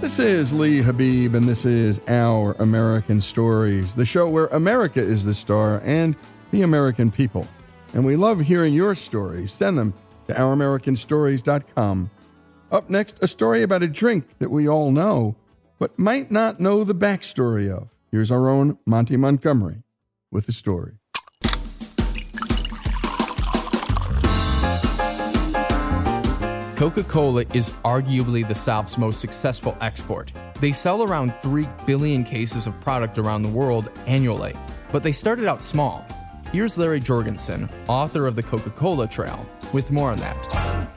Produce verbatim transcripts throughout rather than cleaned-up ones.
This is Lee Habib, and this is Our American Stories, the show where America is the star and the American people. And we love hearing your stories. Send them to our american stories dot com. Up next, a story about a drink that we all know, but might not know the backstory of. Here's our own Monty Montgomery with the story. Coca-Cola is arguably the South's most successful export. They sell around three billion cases of product around the world annually, but they started out small. Here's Larry Jorgensen, author of The Coca-Cola Trail, with more on that.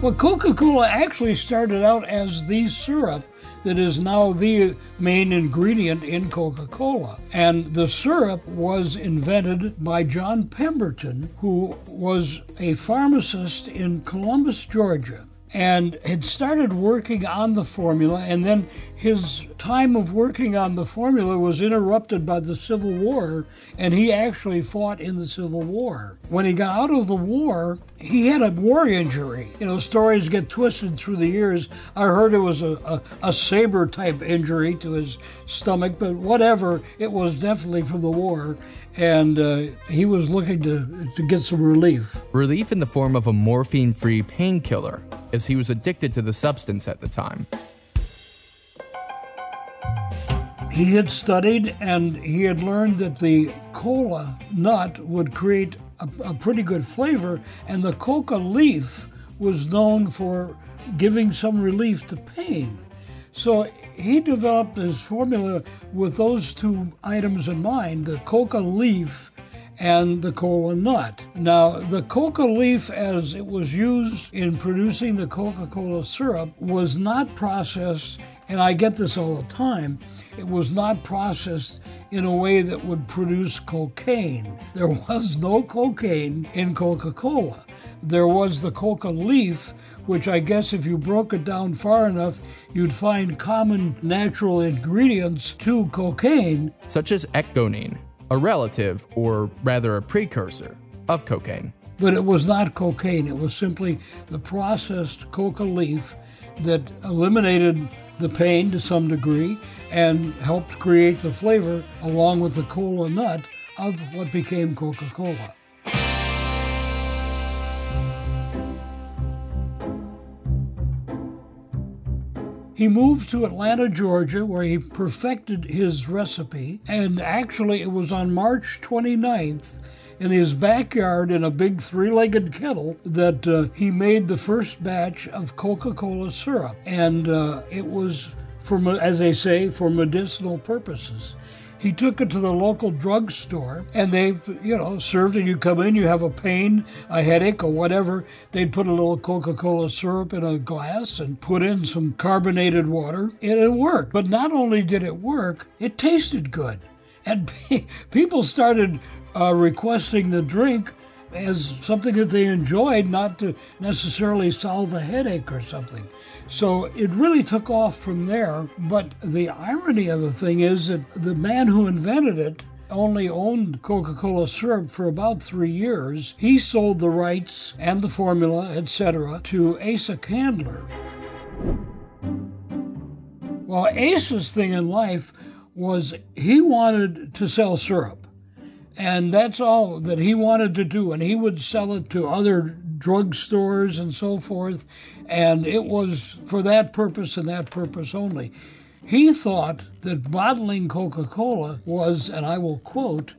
Well, Coca-Cola actually started out as the syrup that is now the main ingredient in Coca-Cola. And the syrup was invented by John Pemberton, who was a pharmacist in Columbus, Georgia, and had started working on the formula, and then his time of working on the formula was interrupted by the Civil War, and he actually fought in the Civil War. When he got out of the war, he had a war injury. You know, stories get twisted through the years. I heard it was a, a, a saber-type injury to his stomach, but whatever, it was definitely from the war, and uh, he was looking to, to get some relief. Relief in the form of a morphine-free painkiller, as he was addicted to the substance at the time. He had studied and he had learned that the cola nut would create a, a pretty good flavor, and the coca leaf was known for giving some relief to pain. So he developed his formula with those two items in mind, the coca leaf and the cola nut. Now, the coca leaf, as it was used in producing the Coca-Cola syrup, was not processed, and I get this all the time, it was not processed in a way that would produce cocaine. There was no cocaine in Coca-Cola. there was the coca leaf, which I guess if you broke it down far enough, you'd find common natural ingredients to cocaine. Such as ecgonine, a relative, or rather a precursor, of cocaine. But it was not cocaine. It was simply the processed coca leaf that eliminated the pain to some degree and helped create the flavor along with the cola nut of what became Coca-Cola. He moved to Atlanta, Georgia, where he perfected his recipe, and actually it was on March twenty-ninth in his backyard in a big three-legged kettle that uh, he made the first batch of Coca-Cola syrup, and uh, it was, for, as they say, for medicinal purposes. He took it to the local drugstore, and they, you know, served it. You come in, you have a pain, a headache, or whatever. They'd put a little Coca-Cola syrup in a glass and put in some carbonated water, and it worked. But not only did it work, it tasted good. And people started uh, requesting the drink as something that they enjoyed, not to necessarily solve a headache or something. So it really took off from there. But the irony of the thing is that the man who invented it only owned Coca-Cola syrup for about three years. He sold the rights and the formula, et cetera, to Asa Candler. Well, Asa's thing in life was he wanted to sell syrup. And that's all that he wanted to do. And he would sell it to other drugstores and so forth. And it was for that purpose and that purpose only. He thought that bottling Coca-Cola was, and I will quote,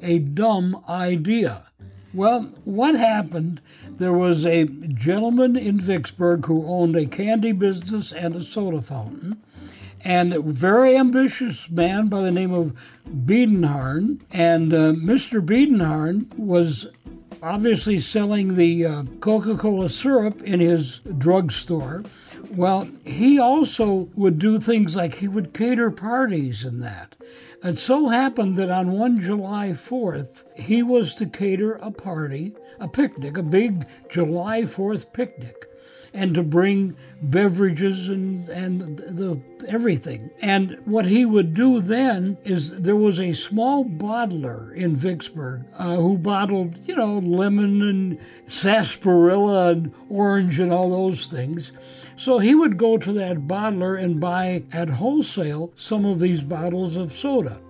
a dumb idea. Well, what happened? There was a gentleman in Vicksburg who owned a candy business and a soda fountain. And a very ambitious man by the name of Biedenharn. And uh, Mister Biedenharn was obviously selling the uh, Coca-Cola syrup in his drugstore. Well, he also would do things like he would cater parties and that. It so happened that on July fourth, he was to cater a party, a picnic, a big July fourth picnic, and to bring beverages and, and the, the everything. And what he would do then is there was a small bottler in Vicksburg uh, who bottled, you know, lemon and sarsaparilla and orange and all those things. So he would go to that bottler and buy at wholesale some of these bottles of soda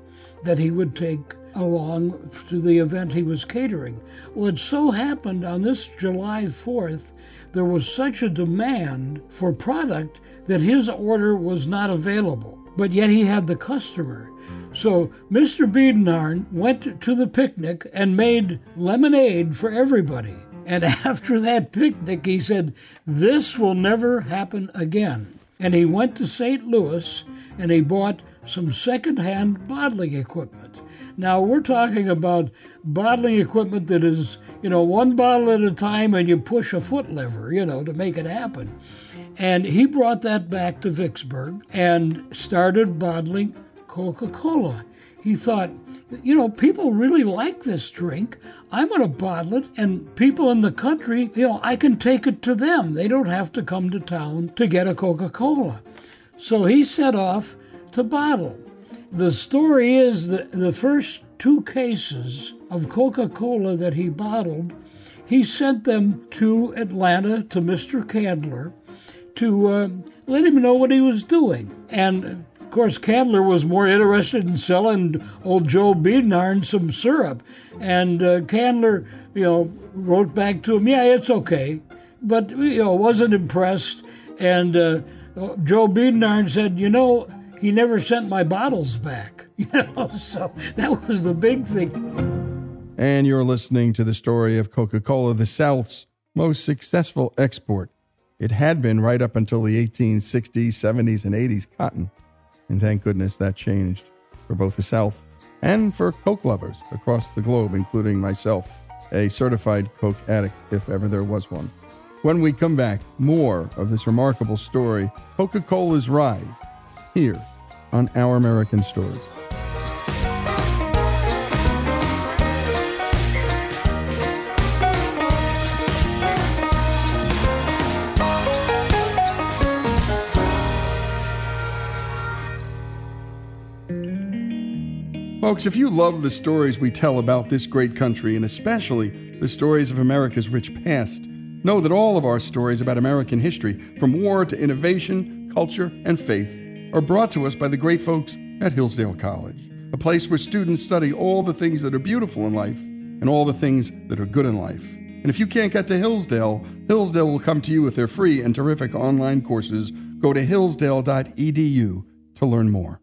that he would take along to the event he was catering. Well, it so happened on this July fourth, there was such a demand for product that his order was not available, but yet he had the customer. So Mister Biedenharn went to the picnic and made lemonade for everybody. And after that picnic, he said, this will never happen again. And he went to Saint Louis and he bought some secondhand bottling equipment. Now, we're talking about bottling equipment that is, you know, one bottle at a time, and you push a foot lever, you know, to make it happen. And he brought that back to Vicksburg and started bottling Coca-Cola. He thought, you know, people really like this drink. I'm going to bottle it, and people in the country, you know, I can take it to them. They don't have to come to town to get a Coca-Cola. So he set off to bottle. The story is that the first two cases of Coca-Cola that he bottled, he sent them to Atlanta to Mister Candler to uh, let him know what he was doing. And of course, Candler was more interested in selling old Joe Biedenharn some syrup. And uh, Candler, you know, wrote back to him, yeah, it's okay. But, you know, wasn't impressed. And uh, Joe Biedenharn said, you know, he never sent my bottles back, you know, so that was the big thing. And you're listening to the story of Coca-Cola, the South's most successful export. It had been right up until the eighteen sixties, seventies, and eighties cotton. And thank goodness that changed for both the South and for Coke lovers across the globe, including myself, a certified Coke addict, if ever there was one. When we come back, more of this remarkable story, Coca-Cola's rise, here on Our American Stories. Folks, if you love the stories we tell about this great country, and especially the stories of America's rich past, know that all of our stories about American history, from war to innovation, culture, and faith, are brought to us by the great folks at Hillsdale College, a place where students study all the things that are beautiful in life and all the things that are good in life. And if you can't get to Hillsdale, Hillsdale will come to you with their free and terrific online courses. Go to hillsdale dot e d u to learn more.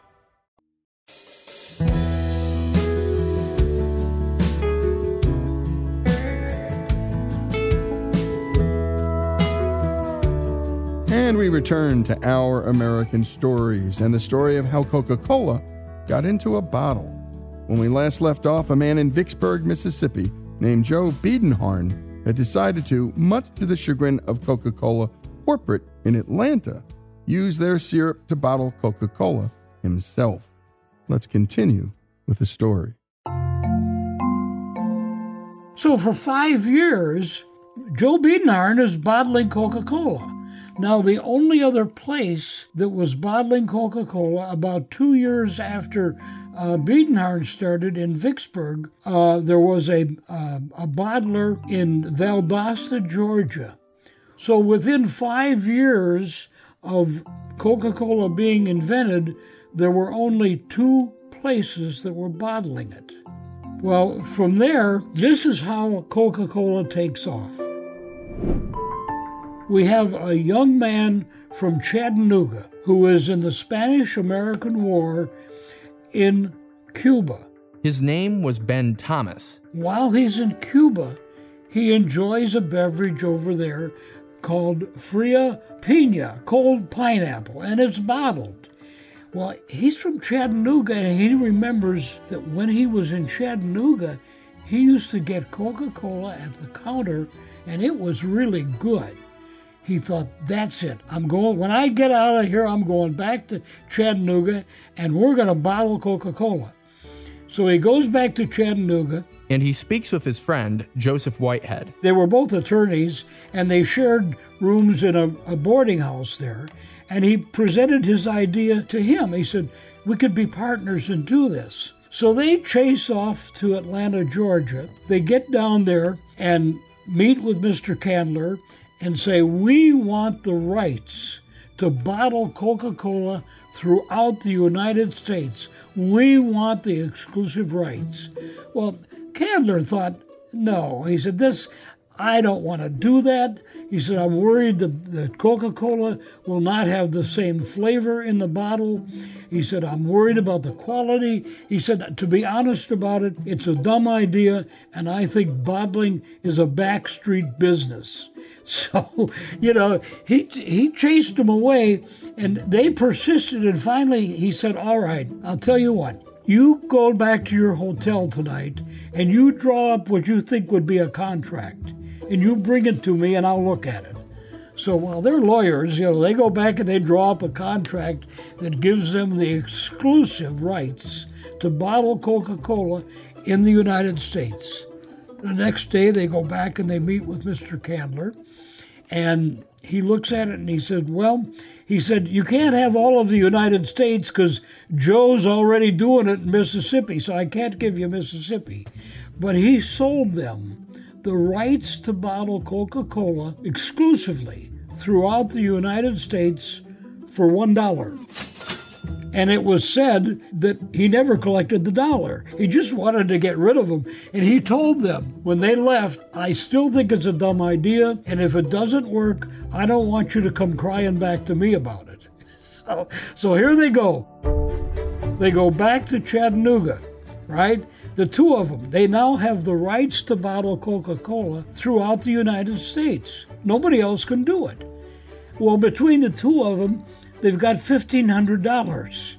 And we return to Our American Stories and the story of how Coca-Cola got into a bottle. When we last left off, a man in Vicksburg, Mississippi, named Joe Biedenharn had decided to, much to the chagrin of Coca-Cola corporate in Atlanta, use their syrup to bottle Coca-Cola himself. Let's continue with the story. So for five years, Joe Biedenharn is bottling Coca-Cola. Now, the only other place that was bottling Coca-Cola about two years after uh, Biedenharn started in Vicksburg, uh, there was a, uh, a bottler in Valdosta, Georgia. So within five years of Coca-Cola being invented, there were only two places that were bottling it. Well, from there, this is how Coca-Cola takes off. We have a young man from Chattanooga who is in the Spanish-American War in Cuba. His name was Ben Thomas. While he's in Cuba, he enjoys a beverage over there called Fria Piña, cold pineapple, and it's bottled. Well, he's from Chattanooga, and he remembers that when he was in Chattanooga, he used to get Coca-Cola at the counter, and it was really good. He thought, that's it. I'm going, when I get out of here, I'm going back to Chattanooga and we're going to bottle Coca-Cola. So he goes back to Chattanooga. and he speaks with his friend, Joseph Whitehead. They were both attorneys, and they shared rooms in a, a boarding house there, and he presented his idea to him. He said, we could be partners and do this. So they chase off to Atlanta, Georgia. They get down there and meet with Mister Candler and say, we want the rights to bottle Coca-Cola throughout the United States. We want the exclusive rights. Well, Candler thought, no. He said, this, I don't want to do that. He said, I'm worried that, that Coca-Cola will not have the same flavor in the bottle. He said, I'm worried about the quality. He said, to be honest about it, it's a dumb idea, and I think bottling is a backstreet business. So, you know, he he chased them away, and they persisted, and finally he said, all right, I'll tell you what. You go back to your hotel tonight, and you draw up what you think would be a contract, and you bring it to me, and I'll look at it. So while they're lawyers, you know, they go back and they draw up a contract that gives them the exclusive rights to bottle Coca-Cola in the United States. The next day, they go back and they meet with Mister Candler, and he looks at it and he said, well, he said, you can't have all of the United States because Joe's already doing it in Mississippi, so I can't give you Mississippi. But he sold them the rights to bottle Coca-Cola exclusively throughout the United States for one dollar. And it was said that he never collected the dollar. He just wanted to get rid of them. And he told them when they left, I still think it's a dumb idea, and if it doesn't work, I don't want you to come crying back to me about it. So, so here they go. They go back to Chattanooga, right? The two of them, they now have the rights to bottle Coca-Cola throughout the United States. Nobody else can do it. Well, between the two of them, they've got fifteen hundred dollars.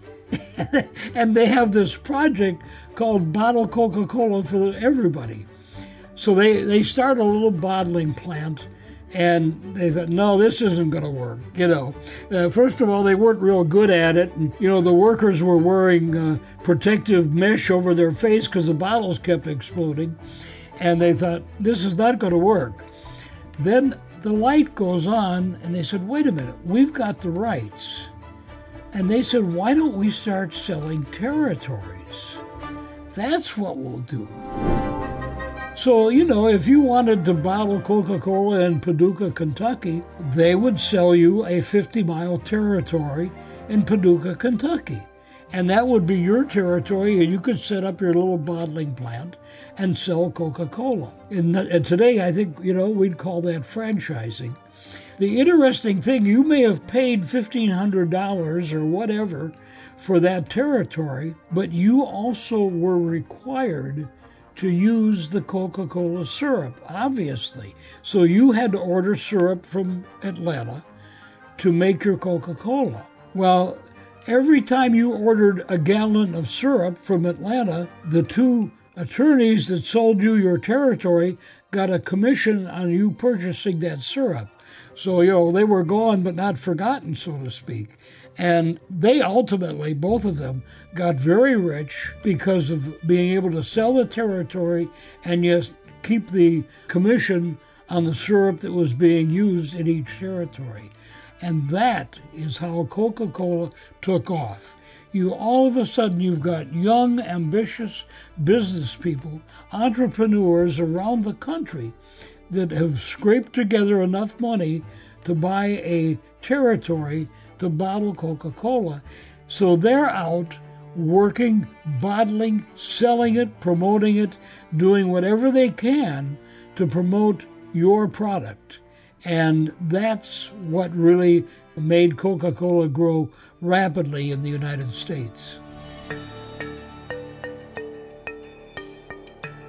And they have this project called Bottle Coca-Cola for Everybody. So they, they start a little bottling plant, and they thought, no, this isn't going to work, you know. Uh, first of all, they weren't real good at it. And, you know, the workers were wearing uh, protective mesh over their face because the bottles kept exploding. And they thought, this is not going to work. Then the light goes on, and they said, wait a minute, we've got the rights. And they said, why don't we start selling territories? That's what we'll do. So, you know, if you wanted to bottle Coca-Cola in Paducah, Kentucky, they would sell you a fifty-mile territory in Paducah, Kentucky. And that would be your territory, and you could set up your little bottling plant and sell Coca-Cola. And, and today, I think, you know, we'd call that franchising. The interesting thing, you may have paid fifteen hundred dollars or whatever for that territory, but you also were required to use the Coca-Cola syrup, obviously. So you had to order syrup from Atlanta to make your Coca-Cola. Well, every time you ordered a gallon of syrup from Atlanta, the two attorneys that sold you your territory got a commission on you purchasing that syrup. So, you know, they were gone but not forgotten, so to speak. And they ultimately, both of them, got very rich because of being able to sell the territory and yet keep the commission on the syrup that was being used in each territory. And that is how Coca-Cola took off. You all of a sudden, you've got young, ambitious business people, entrepreneurs around the country that have scraped together enough money to buy a territory to bottle Coca-Cola. So they're out working, bottling, selling it, promoting it, doing whatever they can to promote your product. And that's what really made Coca-Cola grow rapidly in the United States.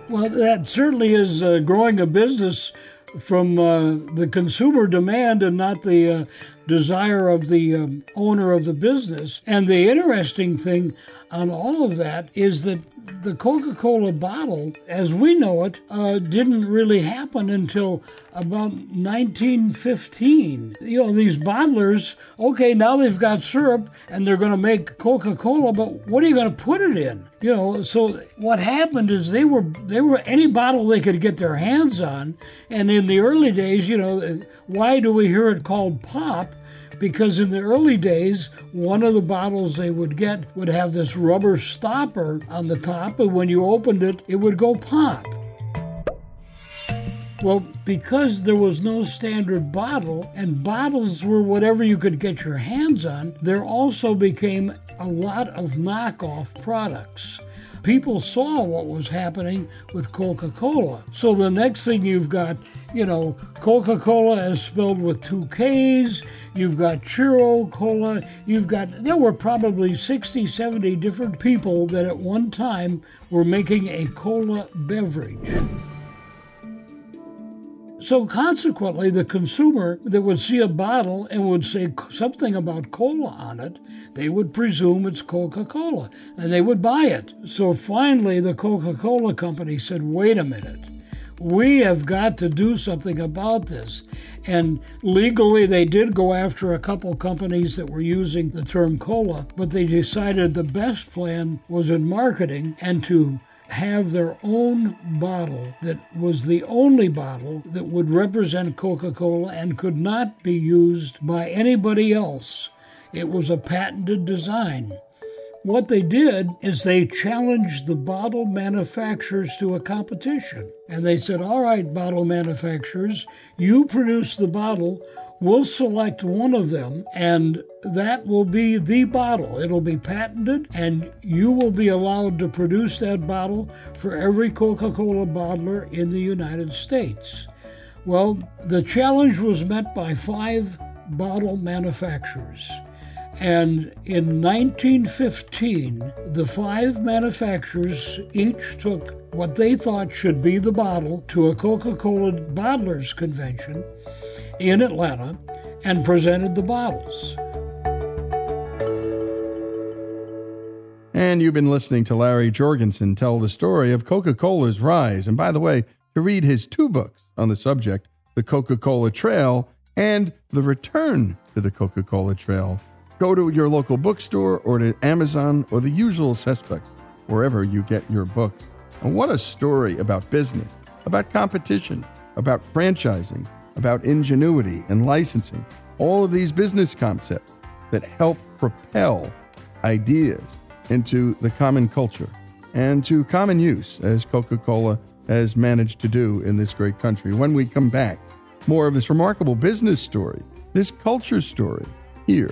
Well, that certainly is uh, growing a business from uh, the consumer demand and not the uh, desire of the um, owner of the business. And the interesting thing on all of that is that the Coca-Cola bottle, as we know it, uh, didn't really happen until about nineteen fifteen. You know, these bottlers, okay, now they've got syrup and they're going to make Coca-Cola, but what are you going to put it in? You know, so what happened is they were, they were any bottle they could get their hands on. And in the early days, you know, why do we hear it called pop? Because in the early days, one of the bottles they would get would have this rubber stopper on the top, and when you opened it, it would go pop. Well, because there was no standard bottle, and bottles were whatever you could get your hands on, there also became a lot of knockoff products. People saw what was happening with Coca-Cola. So the next thing you've got, you know, Coca-Cola is spelled with two K's, you've got Chiro Cola, you've got, there were probably sixty, seventy different people that at one time were making a cola beverage. So consequently, the consumer that would see a bottle and would say something about cola on it, they would presume it's Coca-Cola, and they would buy it. So finally, the Coca-Cola company said, wait a minute, we have got to do something about this. And legally, they did go after a couple companies that were using the term cola, but they decided the best plan was in marketing and to have their own bottle that was the only bottle that would represent Coca-Cola and could not be used by anybody else. It was a patented design. What they did is they challenged the bottle manufacturers to a competition. And they said, all right, bottle manufacturers, you produce the bottle, we'll select one of them, and that will be the bottle. It'll be patented, and you will be allowed to produce that bottle for every Coca-Cola bottler in the United States. Well, the challenge was met by five bottle manufacturers. And in nineteen fifteen, the five manufacturers each took what they thought should be the bottle to a Coca-Cola bottlers convention in Atlanta and presented the bottles. And you've been listening to Larry Jorgensen tell the story of Coca-Cola's rise. And by the way, to read his two books on the subject, The Coca-Cola Trail and The Return to the Coca-Cola Trail, go to your local bookstore or to Amazon or the usual suspects, wherever you get your books. And what a story about business, about competition, about franchising, about ingenuity and licensing, all of these business concepts that help propel ideas into the common culture and to common use, as Coca-Cola has managed to do in this great country. When we come back, more of this remarkable business story, this culture story, here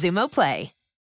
Xumo Play.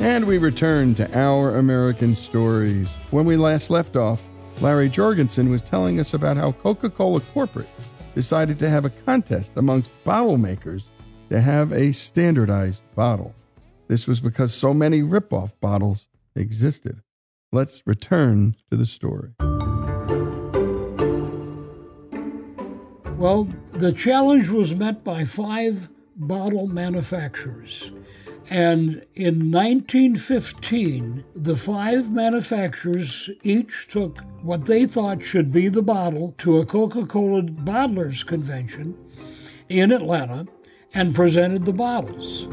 And we return to Our American Stories. When we last left off, Larry Jorgensen was telling us about how Coca-Cola Corporate decided to have a contest amongst bottle makers to have a standardized bottle. This was because so many rip-off bottles existed. Let's return to the story. Well, the challenge was met by five bottle manufacturers. And in nineteen fifteen, the five manufacturers each took what they thought should be the bottle to a Coca-Cola bottlers convention in Atlanta and presented the bottles.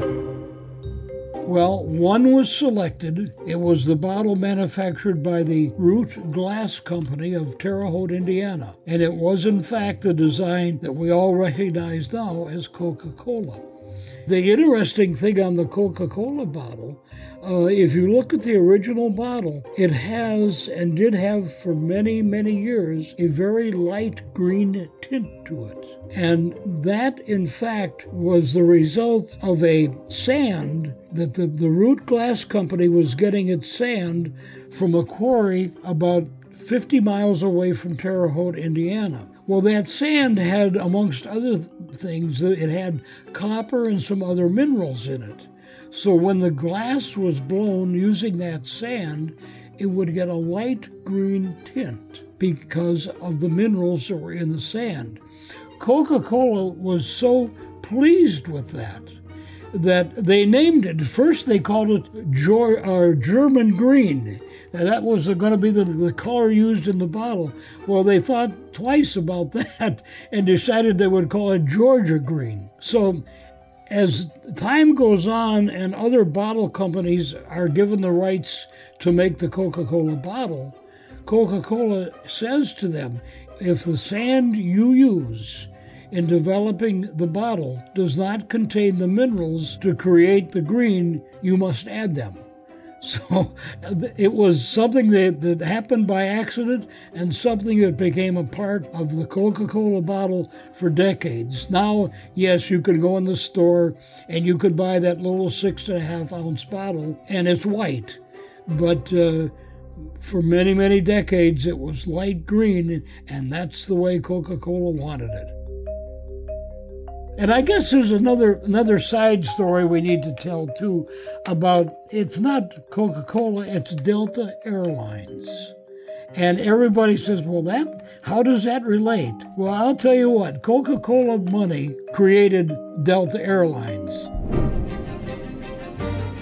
Well, one was selected. It was the bottle manufactured by the Root Glass Company of Terre Haute, Indiana. And it was, in fact, the design that we all recognize now as Coca-Cola. The interesting thing on the Coca-Cola bottle, uh, if you look at the original bottle, it has and did have for many, many years a very light green tint to it. And that, in fact, was the result of a sand that the, the Root Glass Company was getting its sand from a quarry about fifty miles away from Terre Haute, Indiana. Well, that sand had, amongst other th- things, it had copper and some other minerals in it. So when the glass was blown using that sand, it would get a light green tint because of the minerals that were in the sand. Coca-Cola was so pleased with that that they named it. First, they called it Geor- or German green. Now, that was going to be the, the color used in the bottle. Well, they thought twice about that and decided they would call it Georgia green. So as time goes on and other bottle companies are given the rights to make the Coca-Cola bottle, Coca-Cola says to them, if the sand you use in developing the bottle does not contain the minerals to create the green, you must add them. So it was something that, that happened by accident and something that became a part of the Coca-Cola bottle for decades. Now, yes, you could go in the store and you could buy that little six and a half ounce bottle and it's white. But uh, for many, many decades, it was light green, and that's the way Coca-Cola wanted it. And I guess there's another another side story we need to tell, too, about it's not Coca-Cola, it's Delta Airlines. And everybody says, well, that how does that relate? Well, I'll tell you what, Coca-Cola money created Delta Airlines.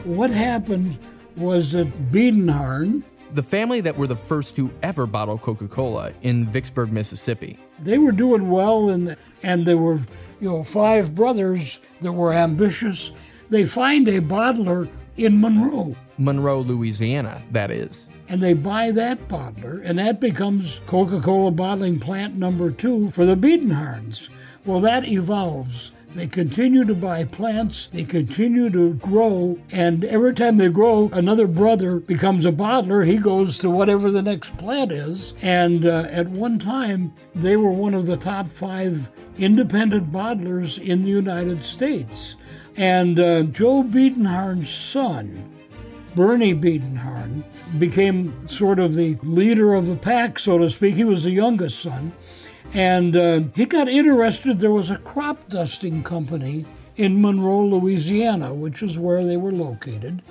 What happened was that Biedenharn, the family that were the first to ever bottle Coca-Cola in Vicksburg, Mississippi. They were doing well, and and they were... you know, five brothers that were ambitious, they find a bottler in Monroe. Monroe, Louisiana, that is. And they buy that bottler, and that becomes Coca-Cola bottling plant number two for the Biedenharns. Well, that evolves. They continue to buy plants, they continue to grow, and every time they grow, another brother becomes a bottler. He goes to whatever the next plant is. And uh, at one time, they were one of the top five independent bottlers in the United States. And uh, Joe Biedenharn's son Bernie Biedenharn became sort of the leader of the pack, so to speak. He was the youngest son. And uh, he got interested. There was a crop dusting company in Monroe, Louisiana, which is where they were located.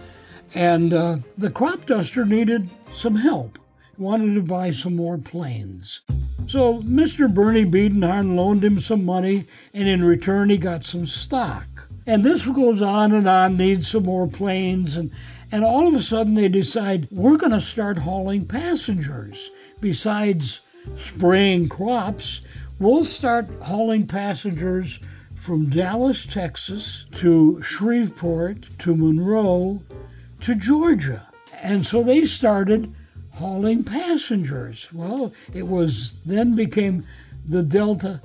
And uh, the crop duster needed some help. He wanted to buy some more planes. So Mister Bernie Biedenharn loaned him some money, and in return he got some stock. And this goes on and on, needs some more planes. And, and all of a sudden they decide, we're going to start hauling passengers. Besides spraying crops, we'll start hauling passengers from Dallas, Texas, to Shreveport, to Monroe, to Georgia. And so they started hauling passengers. Well, it was then became the Delta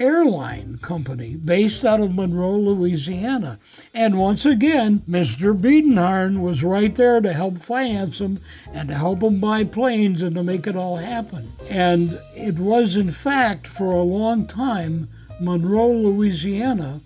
Airline Company, based out of Monroe, Louisiana. And once again, Mister Biedenharn was right there to help finance them and to help them buy planes and to make it all happen. And it was, in fact, for a long time, Monroe, Louisiana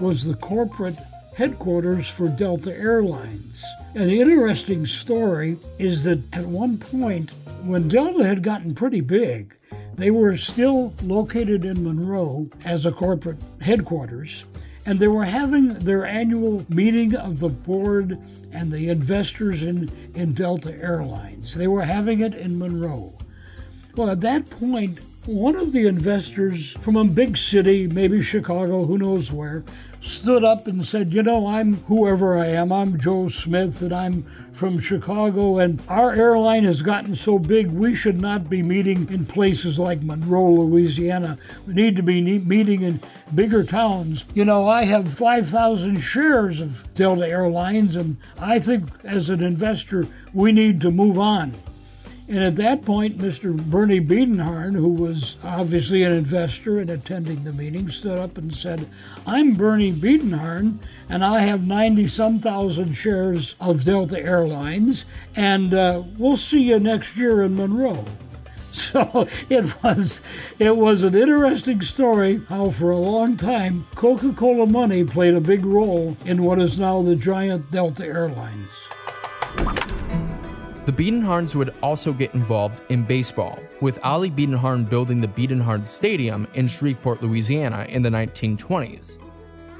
was the corporate headquarters for Delta Airlines. An interesting story is that at one point, when Delta had gotten pretty big, they were still located in Monroe as a corporate headquarters, and they were having their annual meeting of the board and the investors in, in Delta Airlines. They were having it in Monroe. Well, at that point, one of the investors from a big city, maybe Chicago, who knows where, stood up and said, you know, I'm whoever I am, I'm Joe Smith, and I'm from Chicago, and our airline has gotten so big, we should not be meeting in places like Monroe, Louisiana. We need to be meeting in bigger towns. You know, I have five thousand shares of Delta Airlines, and I think as an investor, we need to move on. And at that point, Mister Bernie Biedenharn, who was obviously an investor and attending the meeting, stood up and said, I'm Bernie Biedenharn, and I have ninety-some thousand shares of Delta Airlines, and uh, we'll see you next year in Monroe. So it was, it was an interesting story how for a long time, Coca-Cola money played a big role in what is now the giant Delta Airlines. The Biedenharns would also get involved in baseball, with Ollie Biedenharn building the Biedenharn Stadium in Shreveport, Louisiana in the nineteen twenties.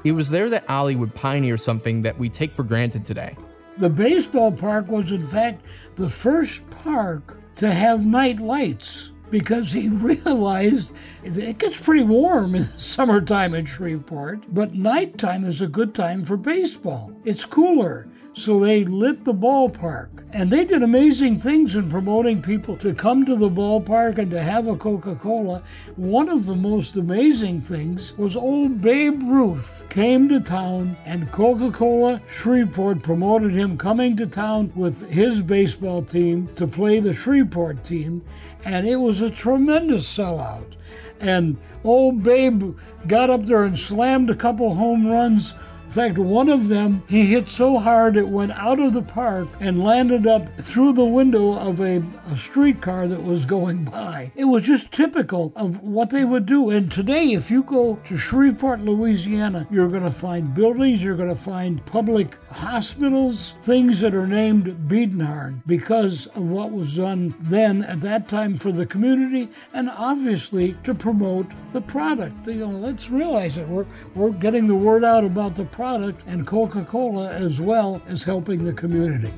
It was there that Ollie would pioneer something that we take for granted today. The baseball park was, in fact, the first park to have night lights, because he realized it gets pretty warm in the summertime in Shreveport, but nighttime is a good time for baseball. It's cooler. So they lit the ballpark, and they did amazing things in promoting people to come to the ballpark and to have a Coca-Cola. One of the most amazing things was old Babe Ruth came to town, and Coca-Cola Shreveport promoted him coming to town with his baseball team to play the Shreveport team, and it was a tremendous sellout. And old Babe got up there and slammed a couple home runs. In fact, one of them, he hit so hard it went out of the park and landed up through the window of a, a streetcar that was going by. It was just typical of what they would do. And today, if you go to Shreveport, Louisiana, you're going to find buildings, you're going to find public hospitals, things that are named Biedenharn because of what was done then at that time for the community and obviously to promote the product. You know, let's realize it. We're, we're getting the word out about the product. product and Coca-Cola as well as helping the community.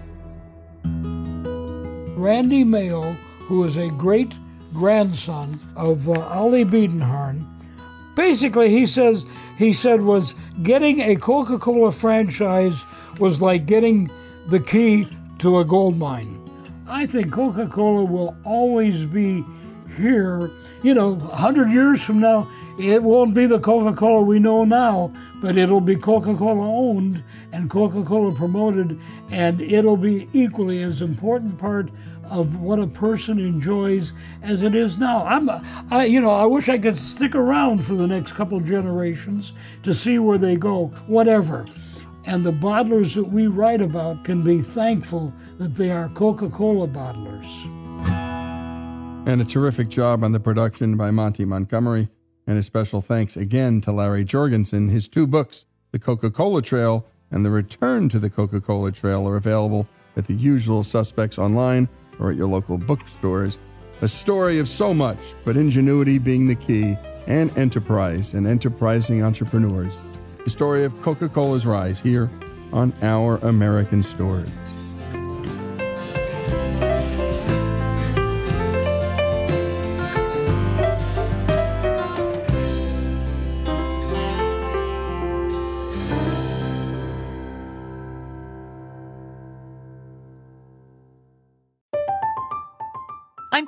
Randy Mayo, who is a great-grandson of uh, Ollie Biedenharn, basically he says he said was getting a Coca-Cola franchise was like getting the key to a gold mine. I think Coca-Cola will always be here, you know, one hundred years from now, it won't be the Coca-Cola we know now, but it'll be Coca-Cola owned and Coca-Cola promoted, and it'll be equally as important part of what a person enjoys as it is now. I'm, I, you know, I wish I could stick around for the next couple generations to see where they go, whatever. And the bottlers that we write about can be thankful that they are Coca-Cola bottlers. And a terrific job on the production by Monty Montgomery. And a special thanks again to Larry Jorgensen. His two books, The Coca-Cola Trail and The Return to the Coca-Cola Trail, are available at the usual suspects online or at your local bookstores. A story of so much, but ingenuity being the key, and enterprise and enterprising entrepreneurs. The story of Coca-Cola's rise here on Our American Stories. I'm